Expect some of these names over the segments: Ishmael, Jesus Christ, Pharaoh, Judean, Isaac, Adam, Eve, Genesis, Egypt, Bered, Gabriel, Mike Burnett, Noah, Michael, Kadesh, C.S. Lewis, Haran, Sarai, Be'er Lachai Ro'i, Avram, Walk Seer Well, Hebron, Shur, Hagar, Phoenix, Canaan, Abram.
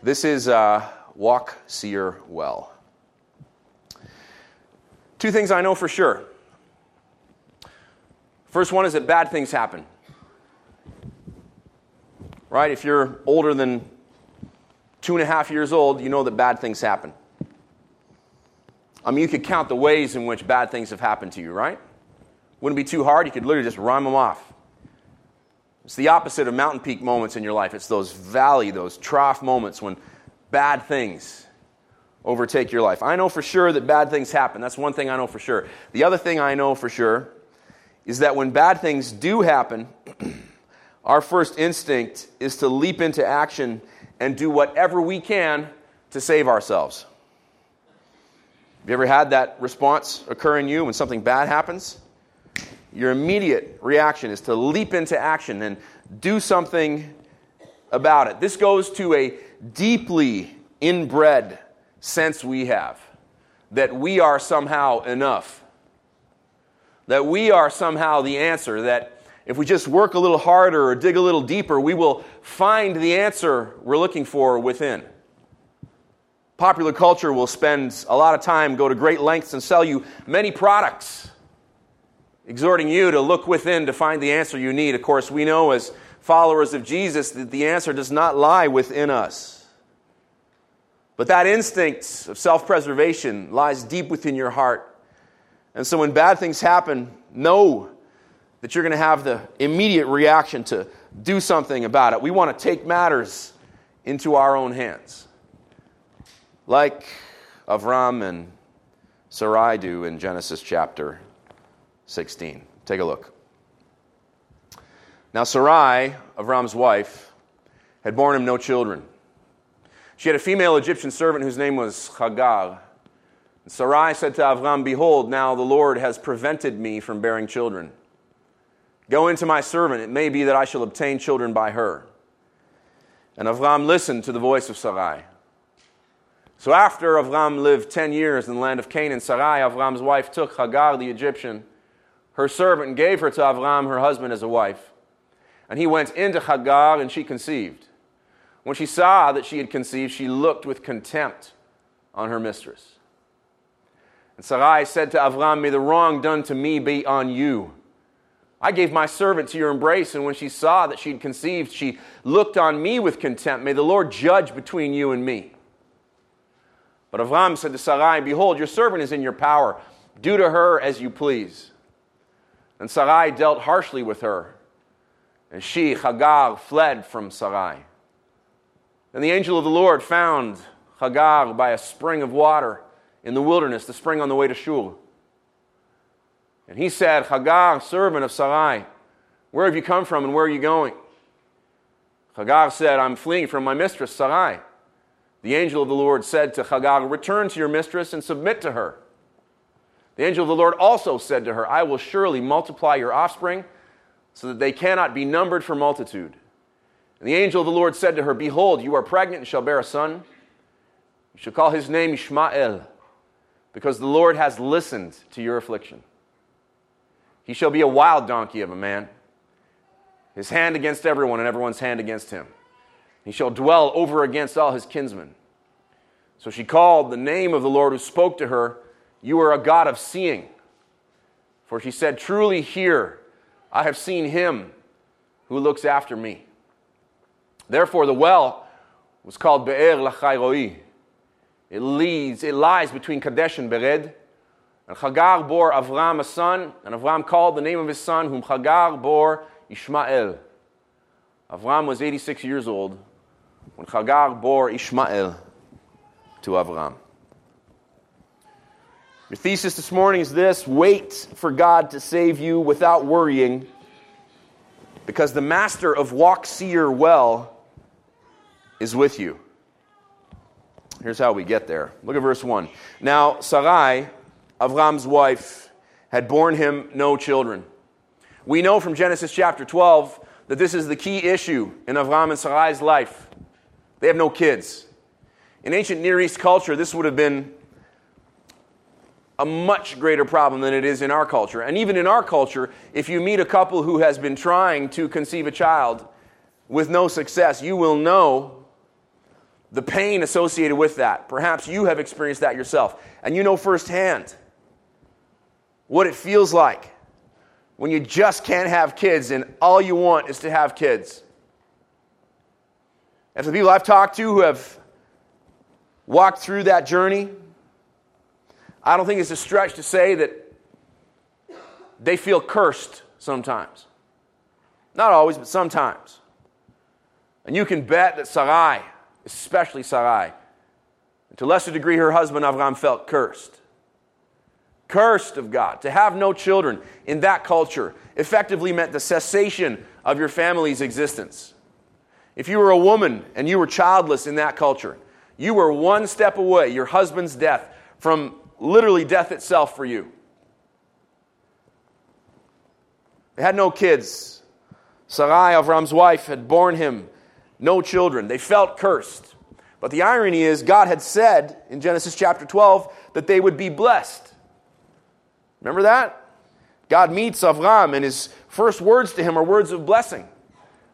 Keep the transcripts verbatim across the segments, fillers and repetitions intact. This is uh, Walk Seer Well. Two things I know for sure. First one is that bad things happen. Right? If you're older than two and a half years old, you know that bad things happen. I mean, you could count the ways in which bad things have happened to you, right? Wouldn't be too hard. You could literally just rhyme them off. It's the opposite of mountain peak moments in your life. It's those valley, those trough moments when bad things overtake your life. I know for sure that bad things happen. That's one thing I know for sure. The other thing I know for sure is that when bad things do happen, our first instinct is to leap into action and do whatever we can to save ourselves. Have you ever had that response occur in you when something bad happens? Your immediate reaction is to leap into action and do something about it. This goes to a deeply inbred sense we have that we are somehow enough, that we are somehow the answer, that if we just work a little harder or dig a little deeper, we will find the answer we're looking for within. Popular culture will spend a lot of time, go to great lengths, and sell you many products, exhorting you to look within to find the answer you need. Of course, we know as followers of Jesus that the answer does not lie within us. But that instinct of self-preservation lies deep within your heart. And so when bad things happen, know that you're going to have the immediate reaction to do something about it. We want to take matters into our own hands, like Abram and Sarai do in Genesis chapter sixteen. Take a look. Now Sarai, Abram's wife, had borne him no children. She had a female Egyptian servant whose name was Hagar. And Sarai said to Abram, "Behold, now the Lord has prevented me from bearing children. Go into my servant, it may be that I shall obtain children by her." And Abram listened to the voice of Sarai. So after Abram lived ten years in the land of Canaan, Sarai, Abram's wife, took Hagar the Egyptian, her servant, and gave her to Abram, her husband, as a wife. And he went into Hagar, and she conceived. When she saw that she had conceived, she looked with contempt on her mistress. And Sarai said to Abram, "May the wrong done to me be on you. I gave my servant to your embrace, and when she saw that she had conceived, she looked on me with contempt. May the Lord judge between you and me." But Abram said to Sarai, "Behold, your servant is in your power. Do to her as you please." And Sarai dealt harshly with her, and she, Hagar, fled from Sarai. And the angel of the Lord found Hagar by a spring of water in the wilderness, the spring on the way to Shur. And he said, "Hagar, servant of Sarai, where have you come from and where are you going?" Hagar said, "I'm fleeing from my mistress, Sarai." The angel of the Lord said to Hagar, "Return to your mistress and submit to her." The angel of the Lord also said to her, "I will surely multiply your offspring so that they cannot be numbered for multitude." And the angel of the Lord said to her, "Behold, you are pregnant and shall bear a son. You shall call his name Ishmael, because the Lord has listened to your affliction. He shall be a wild donkey of a man, his hand against everyone and everyone's hand against him. He shall dwell over against all his kinsmen." So she called the name of the Lord who spoke to her, "You are a God of seeing." For she said, "Truly here I have seen him who looks after me." Therefore the well was called Be'er Lachai Ro'i. It leads, it lies between Kadesh and Bered. And Hagar bore Abram a son, and Abram called the name of his son, whom Hagar bore, Ishmael. Abram was eighty-six years old when Hagar bore Ishmael to Abram. Your thesis this morning is this: wait for God to save you without worrying, because the master of Walk Seer Well is with you. Here's how we get there. Look at verse one. Now Sarai, Abram's wife, had borne him no children. We know from Genesis chapter twelve that this is the key issue in Abram and Sarai's life. They have no kids. In ancient Near East culture, this would have been a much greater problem than it is in our culture. And even in our culture, if you meet a couple who has been trying to conceive a child with no success, you will know the pain associated with that. Perhaps you have experienced that yourself, and you know firsthand what it feels like when you just can't have kids and all you want is to have kids. And for the people I've talked to who have walked through that journey, I don't think it's a stretch to say that they feel cursed sometimes. Not always, but sometimes. And you can bet that Sarai, especially Sarai, to a lesser degree her husband Abram, felt cursed. Cursed of God. To have no children in that culture effectively meant the cessation of your family's existence. If you were a woman and you were childless in that culture, you were one step away, your husband's death, from literally death itself for you. They had no kids. Sarai, Avram's wife, had borne him no children. They felt cursed. But the irony is, God had said in Genesis chapter twelve that they would be blessed. Remember that? God meets Abram, and his first words to him are words of blessing.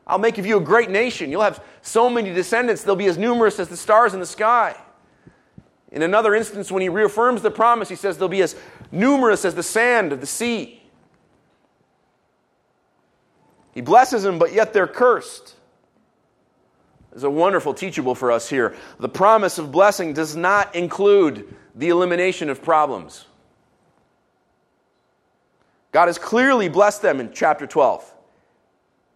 I'll make of you a great nation. You'll have so many descendants, they'll be as numerous as the stars in the sky. In another instance, when he reaffirms the promise, he says they'll be as numerous as the sand of the sea. He blesses them, but yet they're cursed. It's a wonderful teachable for us here. The promise of blessing does not include the elimination of problems. God has clearly blessed them in chapter twelve.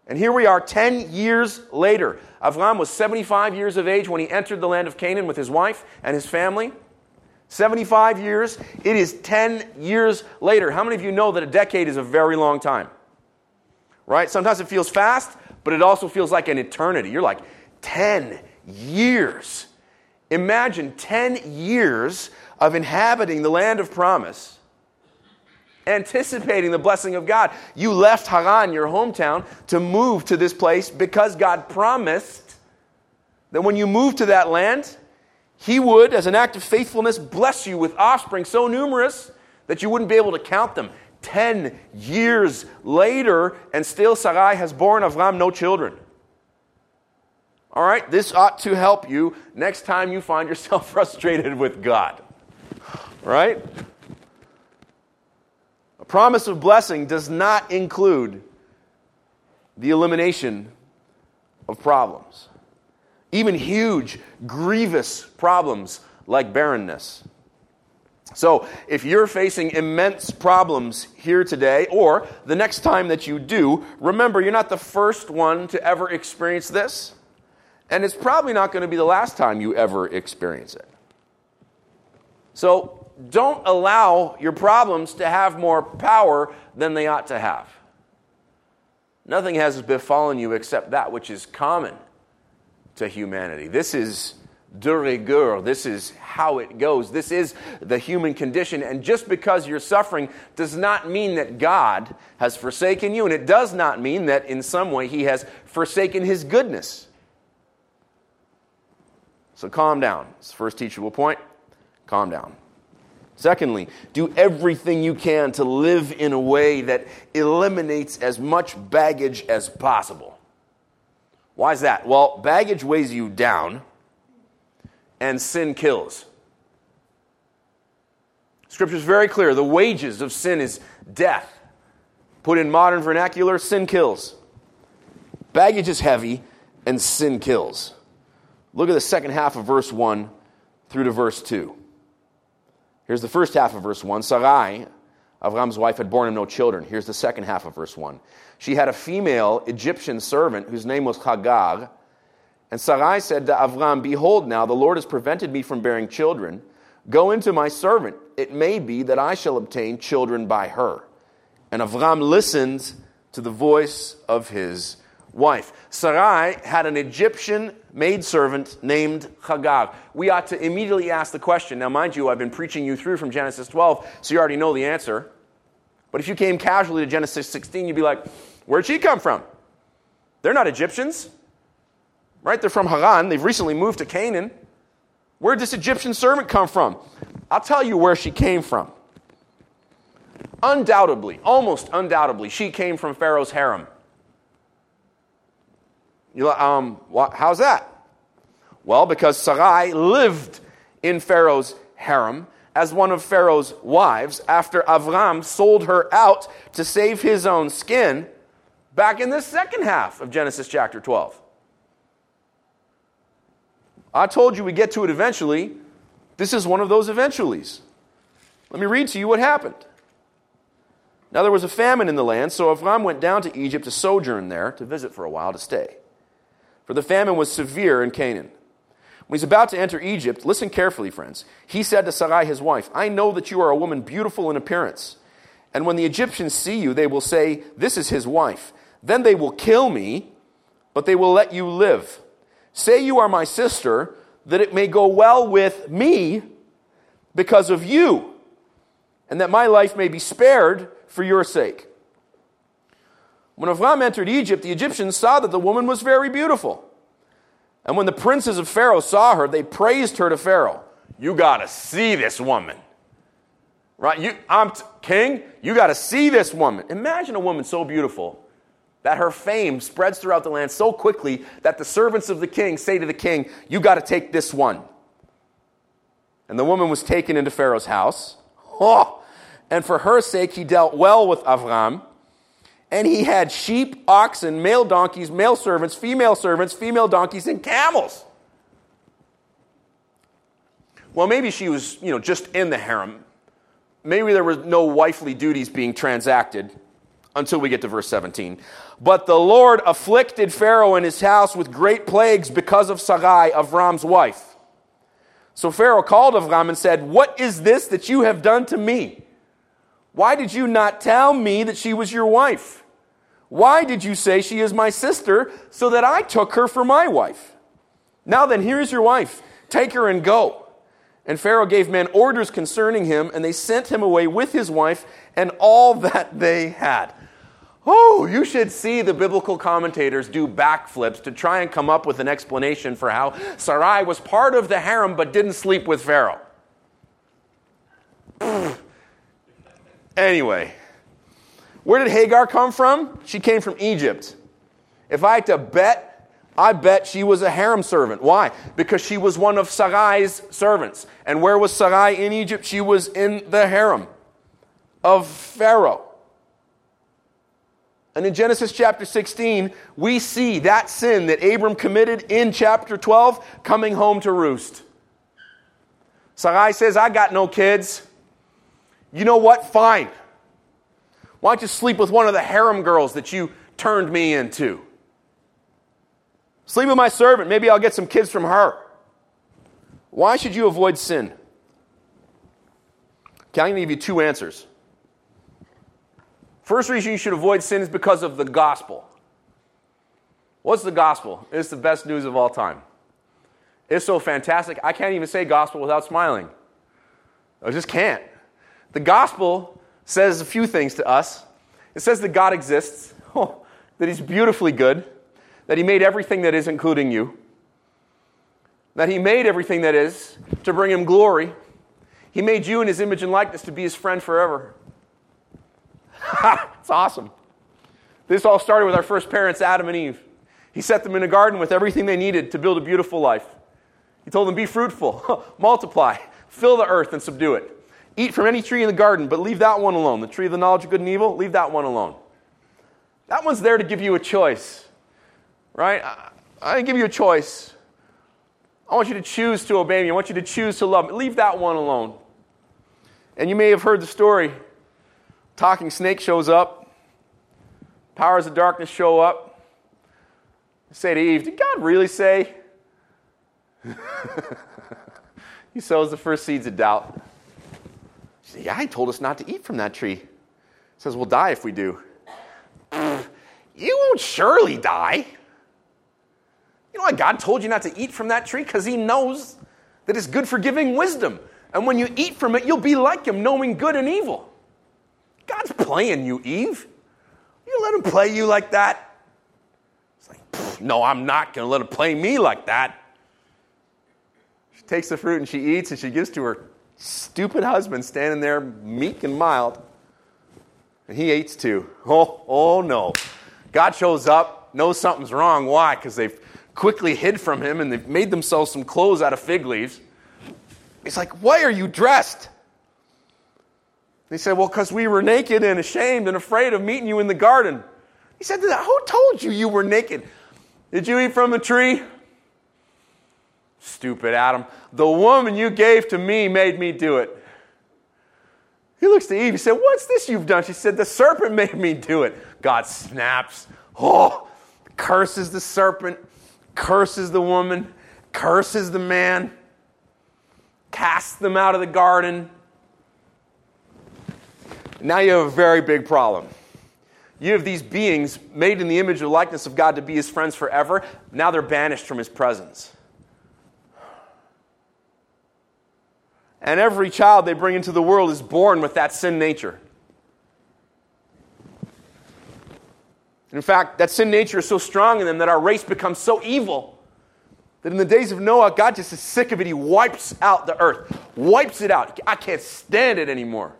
And here we are ten years later. Avram was seventy-five years of age when he entered the land of Canaan with his wife and his family. seventy-five years. It is ten years later. How many of you know that a decade is a very long time? Right? Sometimes it feels fast, but it also feels like an eternity. You're like, ten years. Imagine ten years of inhabiting the land of promise, anticipating the blessing of God. You left Haran, your hometown, to move to this place because God promised that when you moved to that land, He would, as an act of faithfulness, bless you with offspring so numerous that you wouldn't be able to count them. Ten years later, and still Sarai has borne Avram no children. All right, this ought to help you next time you find yourself frustrated with God. Right? Promise of blessing does not include the elimination of problems. Even huge, grievous problems like barrenness. So, if you're facing immense problems here today, or the next time that you do, remember you're not the first one to ever experience this, and it's probably not going to be the last time you ever experience it. So, don't allow your problems to have more power than they ought to have. Nothing has befallen you except that which is common to humanity. This is de rigueur. This is how it goes. This is the human condition. And just because you're suffering does not mean that God has forsaken you, and it does not mean that in some way He has forsaken His goodness. So calm down. It's the first teachable point. Calm down. Secondly, do everything you can to live in a way that eliminates as much baggage as possible. Why is that? Well, baggage weighs you down, and sin kills. Scripture is very clear. The wages of sin is death. Put in modern vernacular, sin kills. Baggage is heavy, and sin kills. Look at the second half of verse one through to verse two. Here's the first half of verse one. Sarai, Avram's wife, had borne him no children. Here's the second half of verse one. She had a female Egyptian servant whose name was Hagar. And Sarai said to Avram, "Behold now, the Lord has prevented me from bearing children. Go into my servant. It may be that I shall obtain children by her." And Avram listened to the voice of his wife. Sarai had an Egyptian maidservant named Hagar. We ought to immediately ask the question. Now, mind you, I've been preaching you through from Genesis twelve, so you already know the answer. But if you came casually to Genesis sixteen, you'd be like, where'd she come from? They're not Egyptians. Right? They're from Haran. They've recently moved to Canaan. Where'd this Egyptian servant come from? I'll tell you where she came from. Undoubtedly, almost undoubtedly, she came from Pharaoh's harem. You like, um, how's that? Well, because Sarai lived in Pharaoh's harem as one of Pharaoh's wives after Abram sold her out to save his own skin back in the second half of Genesis chapter twelve. I told you we get to it eventually. This is one of those eventualities. Let me read to you what happened. Now there was a famine in the land, so Abram went down to Egypt to sojourn there, to visit for a while, to stay. For the famine was severe in Canaan. When he's about to enter Egypt, listen carefully, friends. He said to Sarai, his wife, I know that you are a woman beautiful in appearance. And when the Egyptians see you, they will say, this is his wife. Then they will kill me, but they will let you live. Say you are my sister, that it may go well with me because of you, and that my life may be spared for your sake. When Abram entered Egypt, the Egyptians saw that the woman was very beautiful. And when the princes of Pharaoh saw her, they praised her to Pharaoh. You got to see this woman. Right? You, I'm t- king, you got to see this woman. Imagine a woman so beautiful that her fame spreads throughout the land so quickly that the servants of the king say to the king, you got to take this one. And the woman was taken into Pharaoh's house. Oh! And for her sake, he dealt well with Abram. And he had sheep, oxen, male donkeys, male servants, female servants, female donkeys, and camels. Well, maybe she was, you know, just in the harem. Maybe there were no wifely duties being transacted until we get to verse seventeen. But the Lord afflicted Pharaoh and his house with great plagues because of Sarai, Abram's wife. So Pharaoh called Abram and said, what is this that you have done to me? Why did you not tell me that she was your wife? Why did you say she is my sister, so that I took her for my wife? Now then, here is your wife. Take her and go. And Pharaoh gave men orders concerning him, and they sent him away with his wife and all that they had. Oh, you should see the biblical commentators do backflips to try and come up with an explanation for how Sarai was part of the harem but didn't sleep with Pharaoh. Anyway, where did Hagar come from? She came from Egypt. If I had to bet, I bet she was a harem servant. Why? Because she was one of Sarai's servants. And where was Sarai in Egypt? She was in the harem of Pharaoh. And in Genesis chapter sixteen, we see that sin that Abram committed in chapter twelve coming home to roost. Sarai says, I got no kids. You know what? Fine. Why don't you sleep with one of the harem girls that you turned me into? Sleep with my servant. Maybe I'll get some kids from her. Why should you avoid sin? Okay, I'm going to give you two answers. First reason you should avoid sin is because of the gospel. What's the gospel? It's the best news of all time. It's so fantastic. I can't even say gospel without smiling. I just can't. The gospel says a few things to us. It says that God exists, oh, that he's beautifully good, that he made everything that is, including you, that he made everything that is to bring him glory. He made you in his image and likeness to be his friend forever. Ha! It's awesome. This all started with our first parents, Adam and Eve. He set them in a garden with everything they needed to build a beautiful life. He told them, be fruitful, multiply, fill the earth and subdue it. Eat from any tree in the garden, but leave that one alone. The tree of the knowledge of good and evil, leave that one alone. That one's there to give you a choice, right? I, I give you a choice. I want you to choose to obey me. I want you to choose to love me. Leave that one alone. And you may have heard the story. Talking snake shows up. Powers of darkness show up. They say to Eve, did God really say? He sows the first seeds of doubt. The guy told us not to eat from that tree. He says, we'll die if we do. You won't surely die. You know why God told you not to eat from that tree? Because he knows that it's good for giving wisdom. And when you eat from it, you'll be like him, knowing good and evil. God's playing you, Eve. You let him play you like that? It's like, no, I'm not going to let him play me like that. She takes the fruit and she eats and she gives to her stupid husband standing there meek and mild, and he eats too. Oh, oh no. God shows up, knows something's wrong. Why? Because they've quickly hid from him, and they made themselves some clothes out of fig leaves. He's like, why are you dressed? They said, well, because we were naked and ashamed and afraid of meeting you in the garden. He said, who told you you were naked? Did you eat from the tree? Stupid Adam. The woman you gave to me made me do it. He looks to Eve. He said, what's this you've done? She said, the serpent made me do it. God snaps. Oh, curses the serpent, curses the woman, curses the man, casts them out of the garden. Now you have a very big problem. You have these beings made in the image and likeness of God to be his friends forever. Now they're banished from his presence. And every child they bring into the world is born with that sin nature. In fact, that sin nature is so strong in them that our race becomes so evil that in the days of Noah, God just is sick of it. He wipes out the earth, wipes it out. I can't stand it anymore.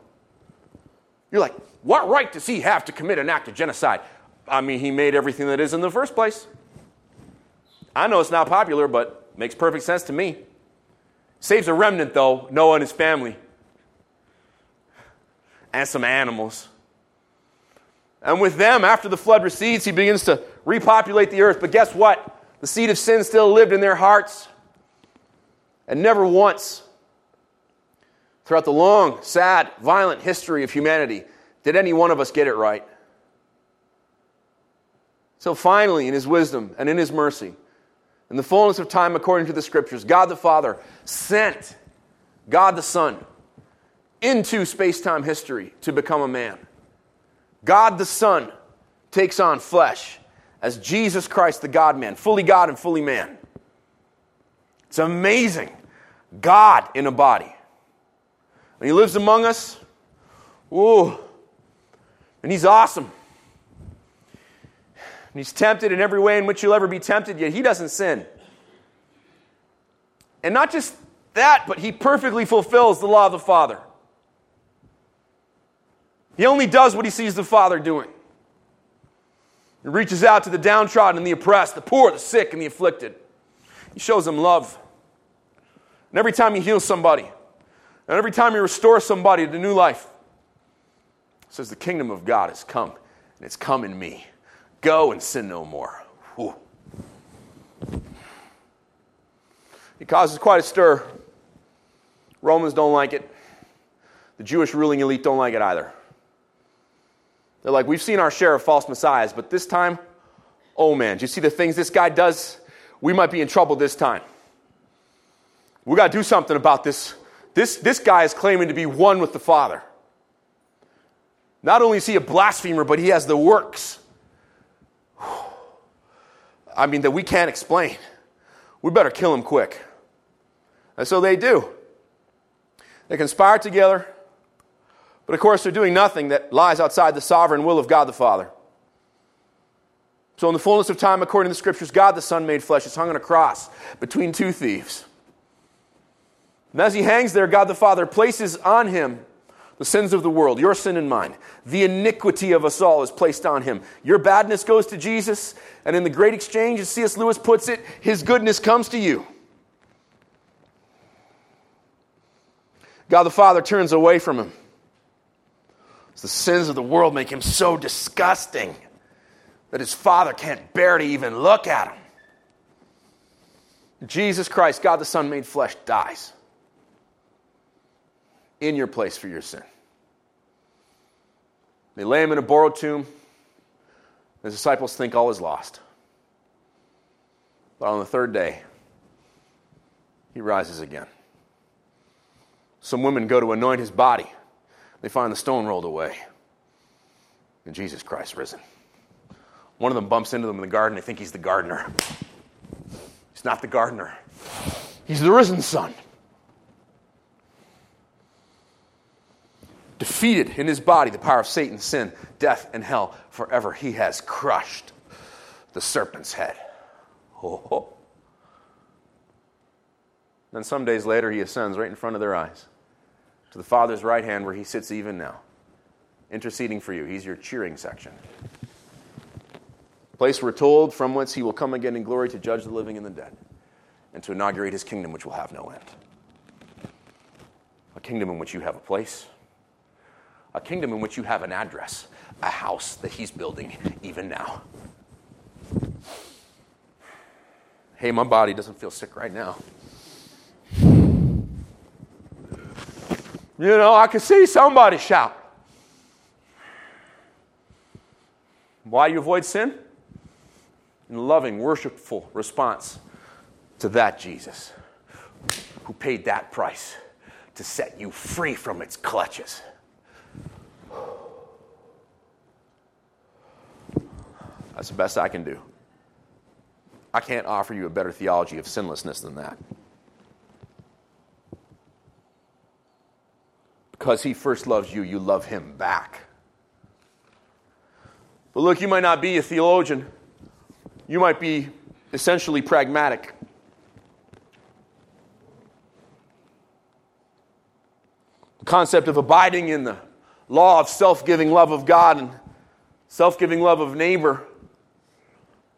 You're like, what right does he have to commit an act of genocide? I mean, he made everything that is in the first place. I know it's not popular, but makes perfect sense to me. Saves a remnant, though, Noah and his family. And some animals. And with them, after the flood recedes, he begins to repopulate the earth. But guess what? The seed of sin still lived in their hearts. And never once, throughout the long, sad, violent history of humanity, did any one of us get it right. So finally, in his wisdom and in his mercy, in the fullness of time, according to the Scriptures, God the Father sent God the Son into space-time history to become a man. God the Son takes on flesh as Jesus Christ, the God-man, fully God and fully man. It's amazing. God in a body. And he lives among us. Whoa. And he's awesome. And he's tempted in every way in which you'll ever be tempted, yet he doesn't sin. And not just that, but he perfectly fulfills the law of the Father. He only does what he sees the Father doing. He reaches out to the downtrodden and the oppressed, the poor, the sick, and the afflicted. He shows them love. And every time he heals somebody, and every time he restores somebody to new life, he says, the kingdom of God has come, and it's come in me. Go and sin no more. Whew. It causes quite a stir. Romans don't like it. The Jewish ruling elite don't like it either. They're like, we've seen our share of false messiahs, but this time, oh man, do you see the things this guy does? We might be in trouble this time. We got to do something about this. This, this guy is claiming to be one with the Father. Not only is he a blasphemer, but he has the works. I mean, that we can't explain. We better kill him quick. And so they do. They conspire together. But of course, they're doing nothing that lies outside the sovereign will of God the Father. So in the fullness of time, according to the Scriptures, God the Son made flesh is hung on a cross between two thieves. And as he hangs there, God the Father places on him the sins of the world, your sin and mine. The iniquity of us all is placed on him. Your badness goes to Jesus, and in the great exchange, as C S Lewis puts it, his goodness comes to you. God the Father turns away from him. It's the sins of the world make him so disgusting that his Father can't bear to even look at him. Jesus Christ, God the Son made flesh, dies in your place for your sin. They lay him in a borrowed tomb. The disciples think all is lost. But on the third day, he rises again. Some women go to anoint his body. They find the stone rolled away. And Jesus Christ risen. One of them bumps into them in the garden. They think he's the gardener. He's not the gardener. He's the risen Son. Defeated in his body the power of Satan, sin, death, and hell forever. He has crushed the serpent's head. Ho, ho. Then some days later, he ascends right in front of their eyes to the Father's right hand where he sits even now, interceding for you. He's your cheering section. The place we're told from whence he will come again in glory to judge the living and the dead, and to inaugurate his kingdom which will have no end. A kingdom in which you have a place. A kingdom in which you have an address. A house that he's building even now. Hey, my body doesn't feel sick right now. You know, I can see somebody shout. Why you avoid sin? In loving, worshipful response to that Jesus who paid that price to set you free from its clutches. That's the best I can do. I can't offer you a better theology of sinlessness than that. Because he first loves you, you love him back. But look, you might not be a theologian. You might be essentially pragmatic. The concept of abiding in the law of self-giving love of God and self-giving love of neighbor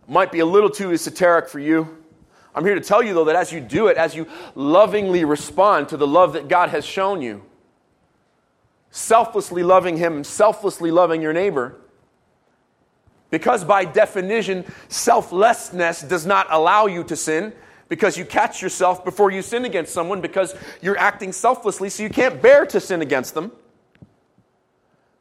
might be a little too esoteric for you. I'm here to tell you, though, that as you do it, as you lovingly respond to the love that God has shown you, selflessly loving him, selflessly loving your neighbor, because by definition, selflessness does not allow you to sin, because you catch yourself before you sin against someone, because you're acting selflessly, so you can't bear to sin against them.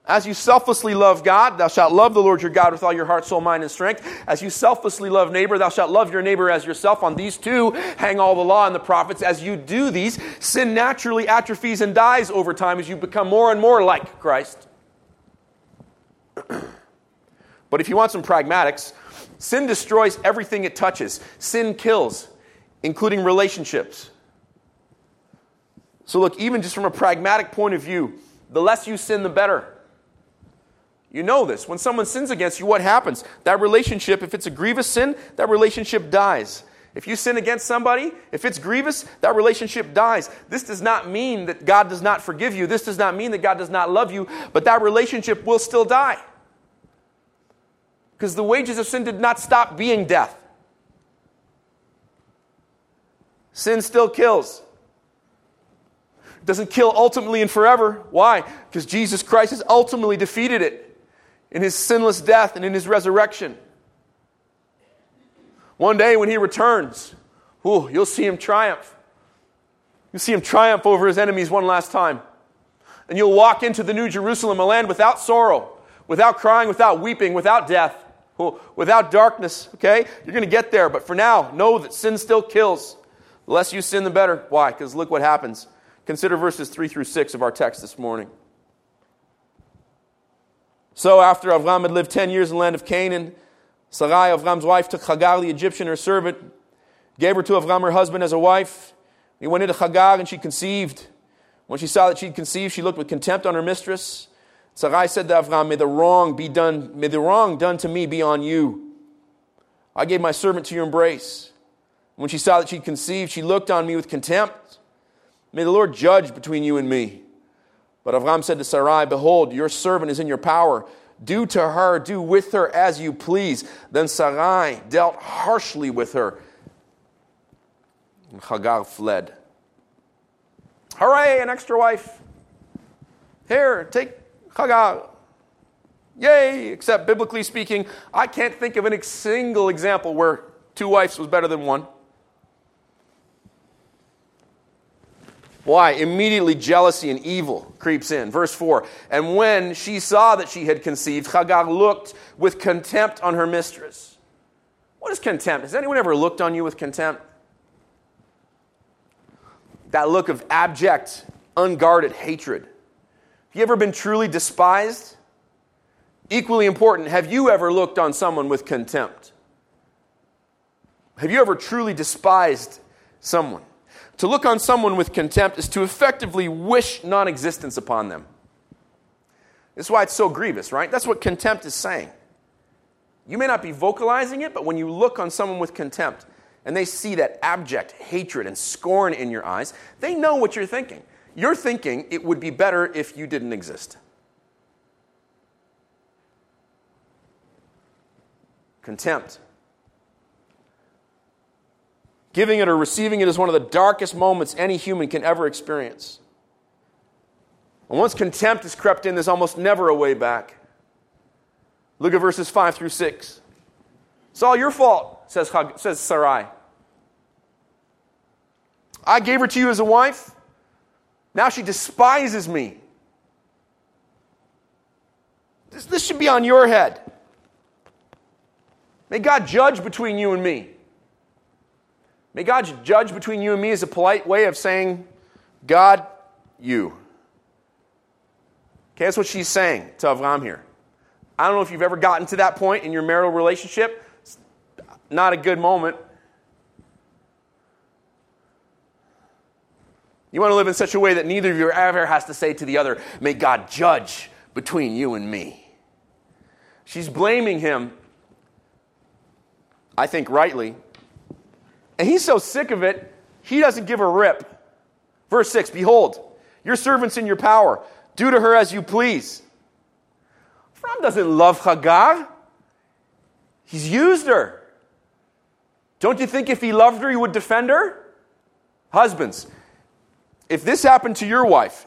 As you selflessly love God, thou shalt love the Lord your God with all your heart, soul, mind, and strength. As you selflessly love neighbor, thou shalt love your neighbor as yourself. On these two hang all the law and the prophets. As you do these, sin naturally atrophies and dies over time as you become more and more like Christ. But if you want some pragmatics, sin destroys everything it touches. Sin kills, including relationships. So look, even just from a pragmatic point of view, the less you sin, the better. You know this. When someone sins against you, what happens? That relationship, if it's a grievous sin, that relationship dies. If you sin against somebody, if it's grievous, that relationship dies. This does not mean that God does not forgive you. This does not mean that God does not love you, but that relationship will still die. Because the wages of sin did not stop being death. Sin still kills. It doesn't kill ultimately and forever. Why? Because Jesus Christ has ultimately defeated it in his sinless death and in his resurrection. One day when he returns, ooh, you'll see him triumph. You'll see him triumph over his enemies one last time. And you'll walk into the New Jerusalem, a land without sorrow, without crying, without weeping, without death, ooh, without darkness. Okay? You're going to get there. But for now, know that sin still kills. The less you sin, the better. Why? Because look what happens. Consider verses three through six of our text this morning. So after Abram had lived ten years in the land of Canaan, Sarai, Abram's wife, took Hagar, the Egyptian, her servant, gave her to Abram, her husband, as a wife. He went into Hagar, and she conceived. When she saw that she had conceived, she looked with contempt on her mistress. Sarai said to Abram, May the wrong be done, may the wrong done to me be on you. I gave my servant to your embrace. When she saw that she had conceived, she looked on me with contempt. May the Lord judge between you and me. But Abram said to Sarai, Behold, your servant is in your power. Do to her, do with her as you please. Then Sarai dealt harshly with her. And Hagar fled. Hooray, an extra wife. Here, take Hagar. Yay, except biblically speaking, I can't think of a single example where two wives was better than one. Why? Immediately jealousy and evil creeps in. Verse four, and when she saw that she had conceived, Hagar looked with contempt on her mistress. What is contempt? Has anyone ever looked on you with contempt? That look of abject, unguarded hatred. Have you ever been truly despised? Equally important, have you ever looked on someone with contempt? Have you ever truly despised someone? To look on someone with contempt is to effectively wish non-existence upon them. That's why it's so grievous, right? That's what contempt is saying. You may not be vocalizing it, but when you look on someone with contempt and they see that abject hatred and scorn in your eyes, they know what you're thinking. You're thinking it would be better if you didn't exist. contempt. Giving it or receiving it is one of the darkest moments any human can ever experience. And once contempt is crept in, there's almost never a way back. Look at verses five through six. It's all your fault, says, Hag- says Sarai. I gave her to you as a wife. Now she despises me. This, this should be on your head. May God judge between you and me. May God judge between you and me is a polite way of saying, God, you. Okay, that's what she's saying to Abram here. I don't know if you've ever gotten to that point in your marital relationship. It's not a good moment. You want to live in such a way that neither of you ever has to say to the other, may God judge between you and me. She's blaming him, I think rightly. And he's so sick of it, he doesn't give a rip. Verse six, behold, your servant's in your power. Do to her as you please. Abram doesn't love Hagar. He's used her. Don't you think if he loved her, he would defend her? Husbands, if this happened to your wife,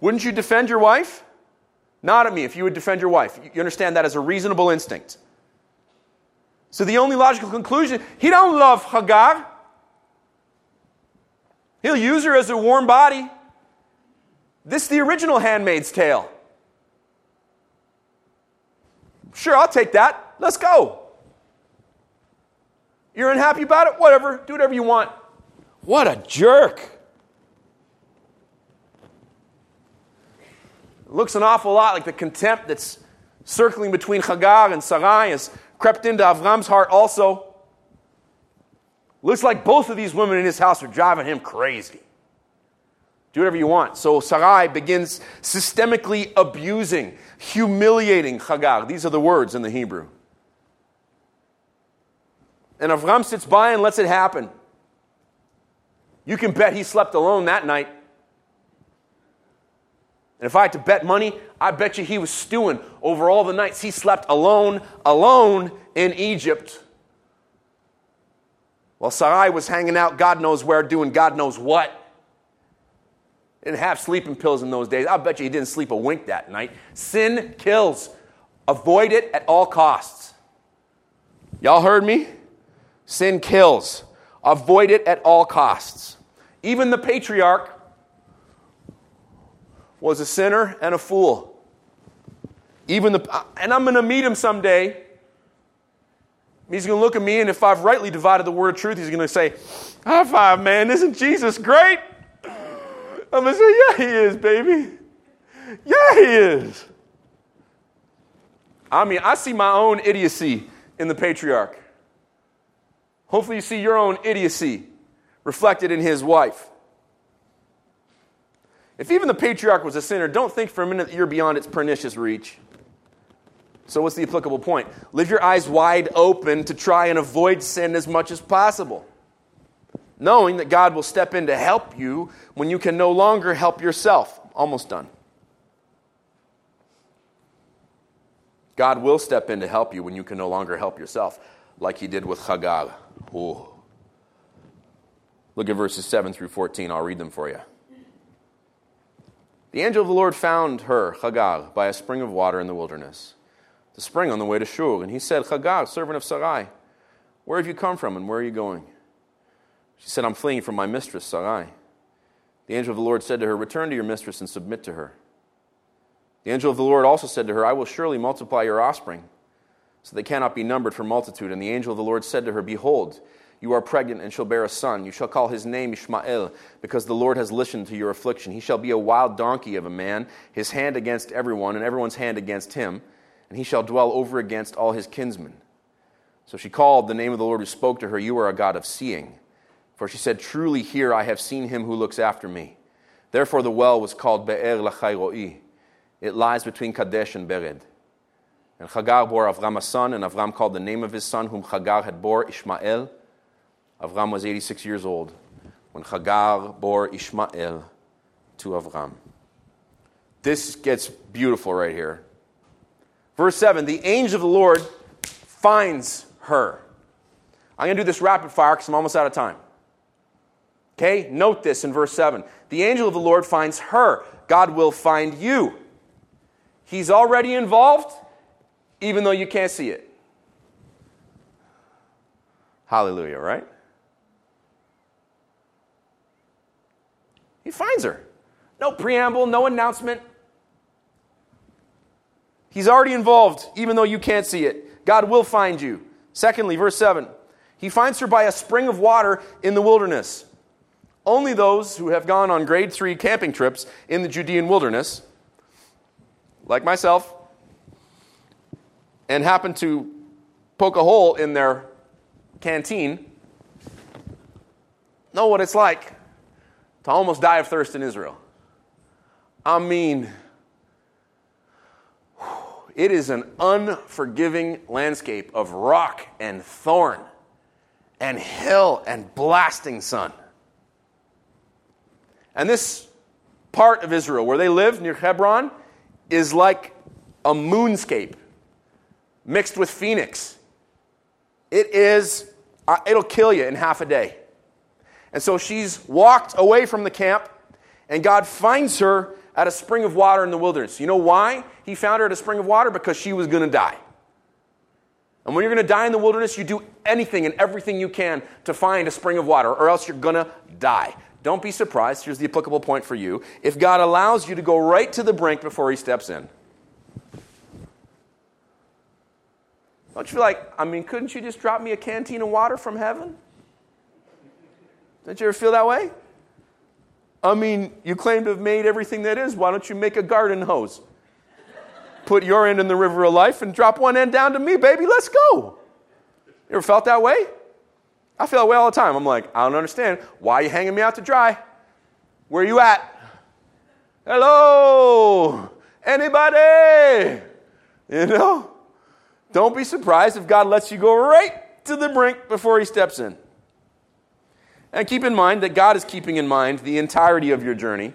wouldn't you defend your wife? Not at me, if you would defend your wife. You understand that as a reasonable instinct. So the only logical conclusion, he don't love Hagar. He'll use her as a warm body. This is the original Handmaid's Tale. Sure, I'll take that. Let's go. You're unhappy about it? Whatever. Do whatever you want. What a jerk. Looks an awful lot like the contempt that's circling between Hagar and Sarai has crept into Avram's heart also. Looks like both of these women in his house are driving him crazy. Do whatever you want. So Sarai begins systemically abusing, humiliating Hagar. These are the words in the Hebrew. And Abram sits by and lets it happen. You can bet he slept alone that night. And if I had to bet money, I bet you he was stewing over all the nights he slept alone, alone in Egypt. While Sarai was hanging out God knows where, doing God knows what. Didn't have sleeping pills in those days. I bet you he didn't sleep a wink that night. Sin kills. Avoid it at all costs. Y'all heard me? Sin kills. Avoid it at all costs. Even the patriarch was a sinner and a fool. Even the and I'm going to meet him someday. He's going to look at me, and if I've rightly divided the word of truth, he's going to say, high five, man, isn't Jesus great? I'm going to say, yeah, he is, baby. Yeah, he is. I mean, I see my own idiocy in the patriarch. Hopefully you see your own idiocy reflected in his wife. If even the patriarch was a sinner, don't think for a minute that you're beyond its pernicious reach. So what's the applicable point? Live your eyes wide open to try and avoid sin as much as possible, knowing that God will step in to help you when you can no longer help yourself. Almost done. God will step in to help you when you can no longer help yourself, like he did with Hagar. Oh. Look at verses seven through fourteen. I'll read them for you. The angel of the Lord found her, Hagar, by a spring of water in the wilderness, the spring on the way to Shur. And he said, Hagar, servant of Sarai, where have you come from and where are you going? She said, I'm fleeing from my mistress, Sarai. The angel of the Lord said to her, return to your mistress and submit to her. The angel of the Lord also said to her, I will surely multiply your offspring, so they cannot be numbered for multitude. And the angel of the Lord said to her, behold, you are pregnant and shall bear a son. You shall call his name Ishmael, because the Lord has listened to your affliction. He shall be a wild donkey of a man, his hand against everyone, and everyone's hand against him. And he shall dwell over against all his kinsmen. So she called the name of the Lord who spoke to her, you are a God of seeing. For she said, truly here I have seen him who looks after me. Therefore the well was called Be'er Lachai Ro'i. It lies between Kadesh and Bered. And Hagar bore Abram a son, and Abram called the name of his son, whom Hagar had bore, Ishmael. Abram was eighty-six years old when Hagar bore Ishmael to Abram. This gets beautiful right here. Verse seven, the angel of the Lord finds her. I'm going to do this rapid fire because I'm almost out of time. Okay, note this in verse seven. The angel of the Lord finds her. God will find you. He's already involved, even though you can't see it. Hallelujah, right? He finds her. No preamble, no announcement. He's already involved, even though you can't see it. God will find you. Secondly, verse seven. He finds her by a spring of water in the wilderness. Only those who have gone on grade three camping trips in the Judean wilderness, like myself, and happen to poke a hole in their canteen, know what it's like to almost die of thirst in Israel. I mean, it is an unforgiving landscape of rock and thorn and hill and blasting sun. And this part of Israel where they live near Hebron is like a moonscape mixed with Phoenix. It is, it'll kill you in half a day. And so she's walked away from the camp, and God finds her at a spring of water in the wilderness. You know why he found her at a spring of water? Because she was going to die. And when you're going to die in the wilderness, you do anything and everything you can to find a spring of water, or else you're going to die. Don't be surprised. Here's the applicable point for you. If God allows you to go right to the brink before he steps in, don't you feel like, I mean, couldn't you just drop me a canteen of water from heaven? Don't you ever feel that way? I mean, you claim to have made everything that is. Why don't you make a garden hose? Put your end in the river of life and drop one end down to me, baby. Let's go. You ever felt that way? I feel that way all the time. I'm like, I don't understand. Why are you hanging me out to dry? Where are you at? Hello? Anybody? You know? Don't be surprised if God lets you go right to the brink before he steps in. And keep in mind that God is keeping in mind the entirety of your journey,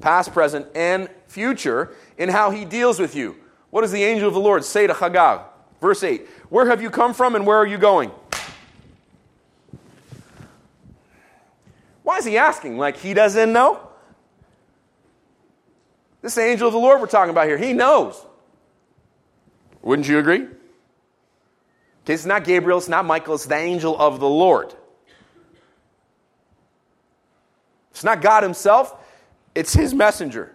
past, present, and future, in how he deals with you. What does the angel of the Lord say to Hagar? Verse eight, where have you come from and where are you going? Why is he asking? Like he doesn't know? This angel of the Lord we're talking about here, he knows. Wouldn't you agree? Okay, it's not Gabriel, it's not Michael, it's the angel of the Lord. It's not God himself, it's his messenger.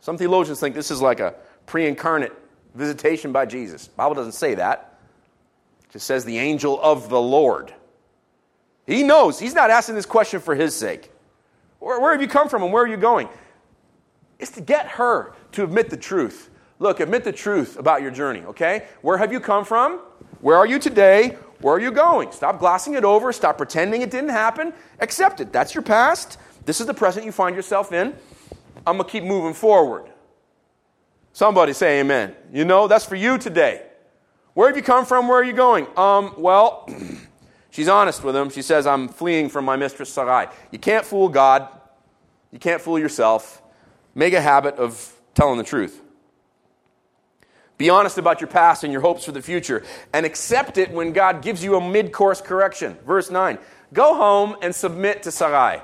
Some theologians think this is like a pre-incarnate visitation by Jesus. The Bible doesn't say that. It just says the angel of the Lord. He knows. He's not asking this question for his sake. Where, where have you come from and where are you going? It's to get her to admit the truth. Look, admit the truth about your journey, okay? Where have you come from? Where are you today? Where are you going? Stop glossing it over. Stop pretending it didn't happen. Accept it. That's your past. This is the present you find yourself in. I'm going to keep moving forward. Somebody say amen. You know, that's for you today. Where have you come from? Where are you going? Um, well, she's honest with him. She says, I'm fleeing from my mistress Sarai. You can't fool God. You can't fool yourself. Make a habit of telling the truth. Be honest about your past and your hopes for the future, and accept it when God gives you a mid-course correction. Verse nine, go home and submit to Sarai.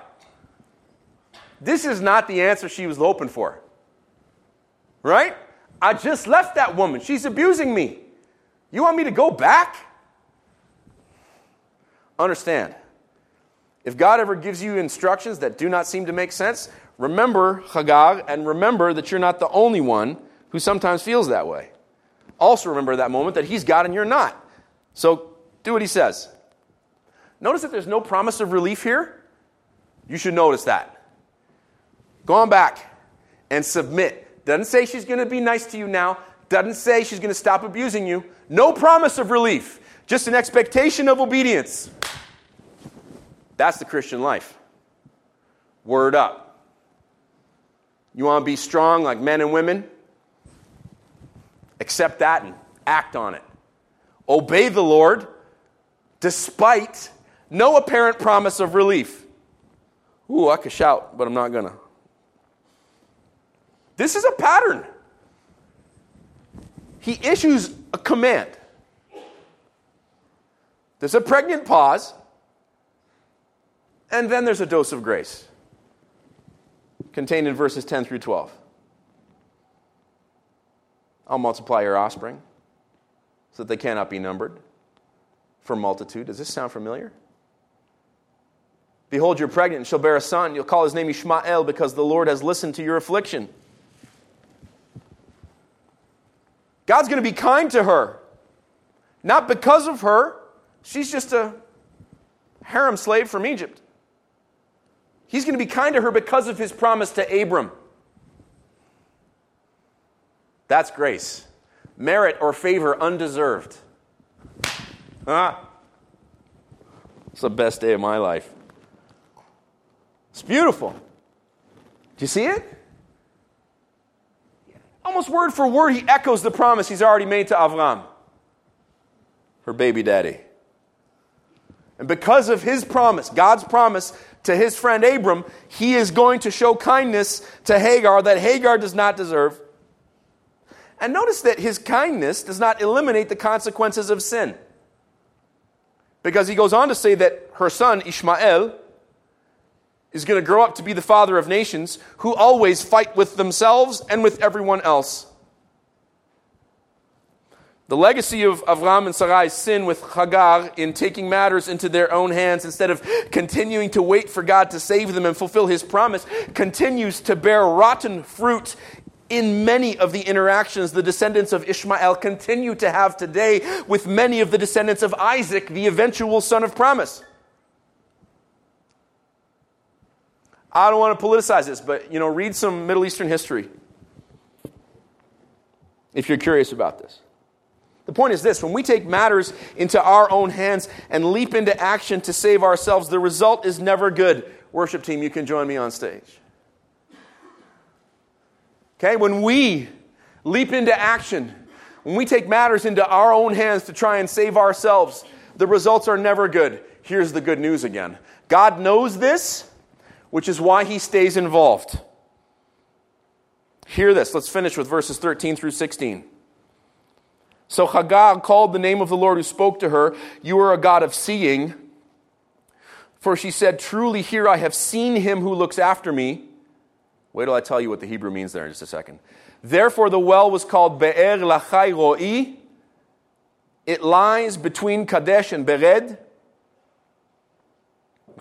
This is not the answer she was hoping for. Right? I just left that woman. She's abusing me. You want me to go back? Understand, if God ever gives you instructions that do not seem to make sense, remember Hagar, and remember that you're not the only one who sometimes feels that way. Also remember that moment that he's God and you're not. So do what he says. Notice that there's no promise of relief here. You should notice that. Go on back and submit. Doesn't say she's going to be nice to you now. Doesn't say she's going to stop abusing you. No promise of relief. Just an expectation of obedience. That's the Christian life. Word up. You want to be strong like men and women? Accept that and act on it. Obey the Lord despite no apparent promise of relief. Ooh, I could shout, but I'm not going to. This is a pattern. he issues a command. There's a pregnant pause, and then there's a dose of grace contained in verses ten through twelve. I'll multiply your offspring so that they cannot be numbered for multitude. Does this sound familiar? Behold, you're pregnant and shall bear a son. You'll call his name Ishmael because the Lord has listened to your affliction. God's going to be kind to her. Not because of her. She's just a harem slave from Egypt. He's going to be kind to her because of his promise to Abram. That's grace. Merit or favor undeserved. Ah, it's the best day of my life. It's beautiful. Do you see it? Almost word for word, he echoes the promise he's already made to Avram, her baby daddy. And because of his promise, God's promise to his friend Abram, he is going to show kindness to Hagar that Hagar does not deserve. And notice that his kindness does not eliminate the consequences of sin. Because he goes on to say that her son, Ishmael, is going to grow up to be the father of nations who always fight with themselves and with everyone else. The legacy of Avram and Sarai's sin with Hagar in taking matters into their own hands instead of continuing to wait for God to save them and fulfill his promise continues to bear rotten fruit in many of the interactions the descendants of Ishmael continue to have today with many of the descendants of Isaac, the eventual son of promise. I don't want to politicize this, but, you know, read some Middle Eastern history if you're curious about this. The point is this: when we take matters into our own hands and leap into action to save ourselves, the result is never good. Worship team, you can join me on stage. Okay, when we leap into action, when we take matters into our own hands to try and save ourselves, the results are never good. Here's the good news again. God knows this, which is why he stays involved. Hear this. Let's finish with verses thirteen through sixteen. So Hagar called the name of the Lord who spoke to her, "You are a God of seeing." For she said, "Truly here I have seen him who looks after me." Wait till I tell you what the Hebrew means there in just a second. Therefore the well was called Be'er Lachai Ro'i. It lies between Kadesh and Bered.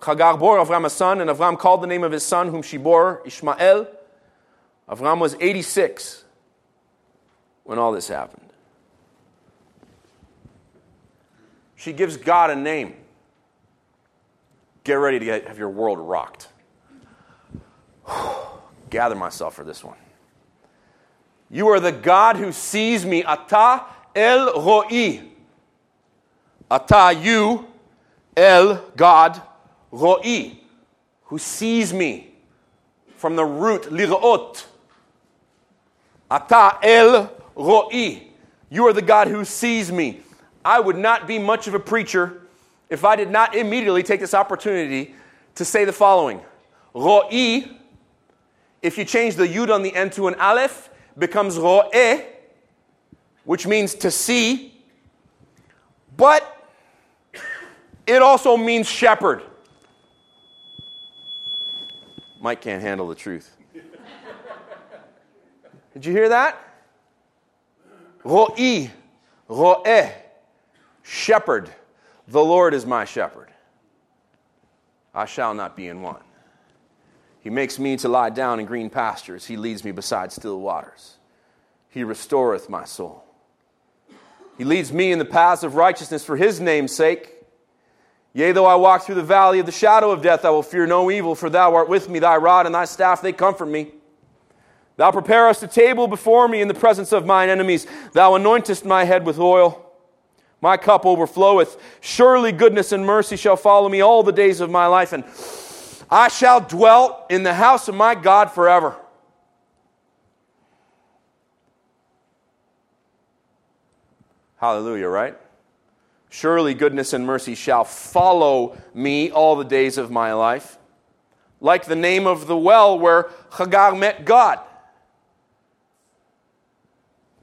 Hagar bore Avram a son, and Avram called the name of his son, whom she bore, Ishmael. Avram was eighty-six when all this happened. She gives God a name. Get ready to get, have your world rocked. Gather myself for this one. You are the God who sees me. Ata El Ro'i. Ata, you, El, God, Ro'i, who sees me, from the root, lir'ot. Ata el ro'i. You are the God who sees me. I would not be much of a preacher if I did not immediately take this opportunity to say the following. Ro'i, if you change the yud on the end to an aleph, becomes ro'eh, which means to see. But it also means shepherd. Mike can't handle the truth. Did you hear that? Ro'i, ro'eh, shepherd. The Lord is my shepherd. I shall not be in want. He makes me to lie down in green pastures. He leads me beside still waters. He restoreth my soul. He leads me in the paths of righteousness for his name's sake. Yea, though I walk through the valley of the shadow of death, I will fear no evil, for thou art with me, thy rod and thy staff, they comfort me. Thou preparest a table before me in the presence of mine enemies. Thou anointest my head with oil. My cup overfloweth. Surely goodness and mercy shall follow me all the days of my life, and I shall dwell in the house of my God forever. Hallelujah, right? Surely goodness and mercy shall follow me all the days of my life. Like the name of the well where Hagar met God.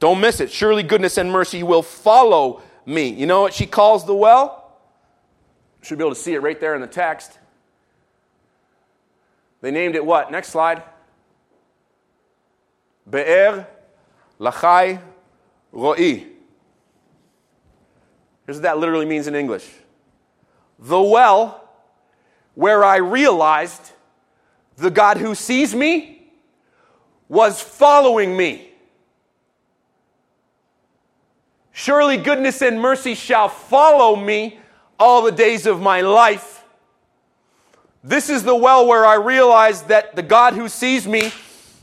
Don't miss it. Surely goodness and mercy will follow me. You know what she calls the well? Should be able to see it right there in the text. They named it what? Next slide. Be'er Lachai Ro'i. Here's what that literally means in English. The well where I realized the God who sees me was following me. Surely goodness and mercy shall follow me all the days of my life. This is the well where I realized that the God who sees me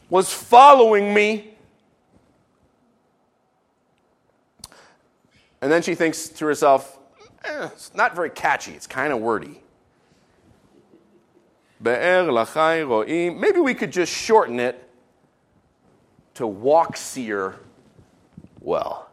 was following me. And then she thinks to herself, eh, it's not very catchy. It's kind of wordy. Be'er Lachai Ro'i. Maybe we could just shorten it to Walk Seer Well.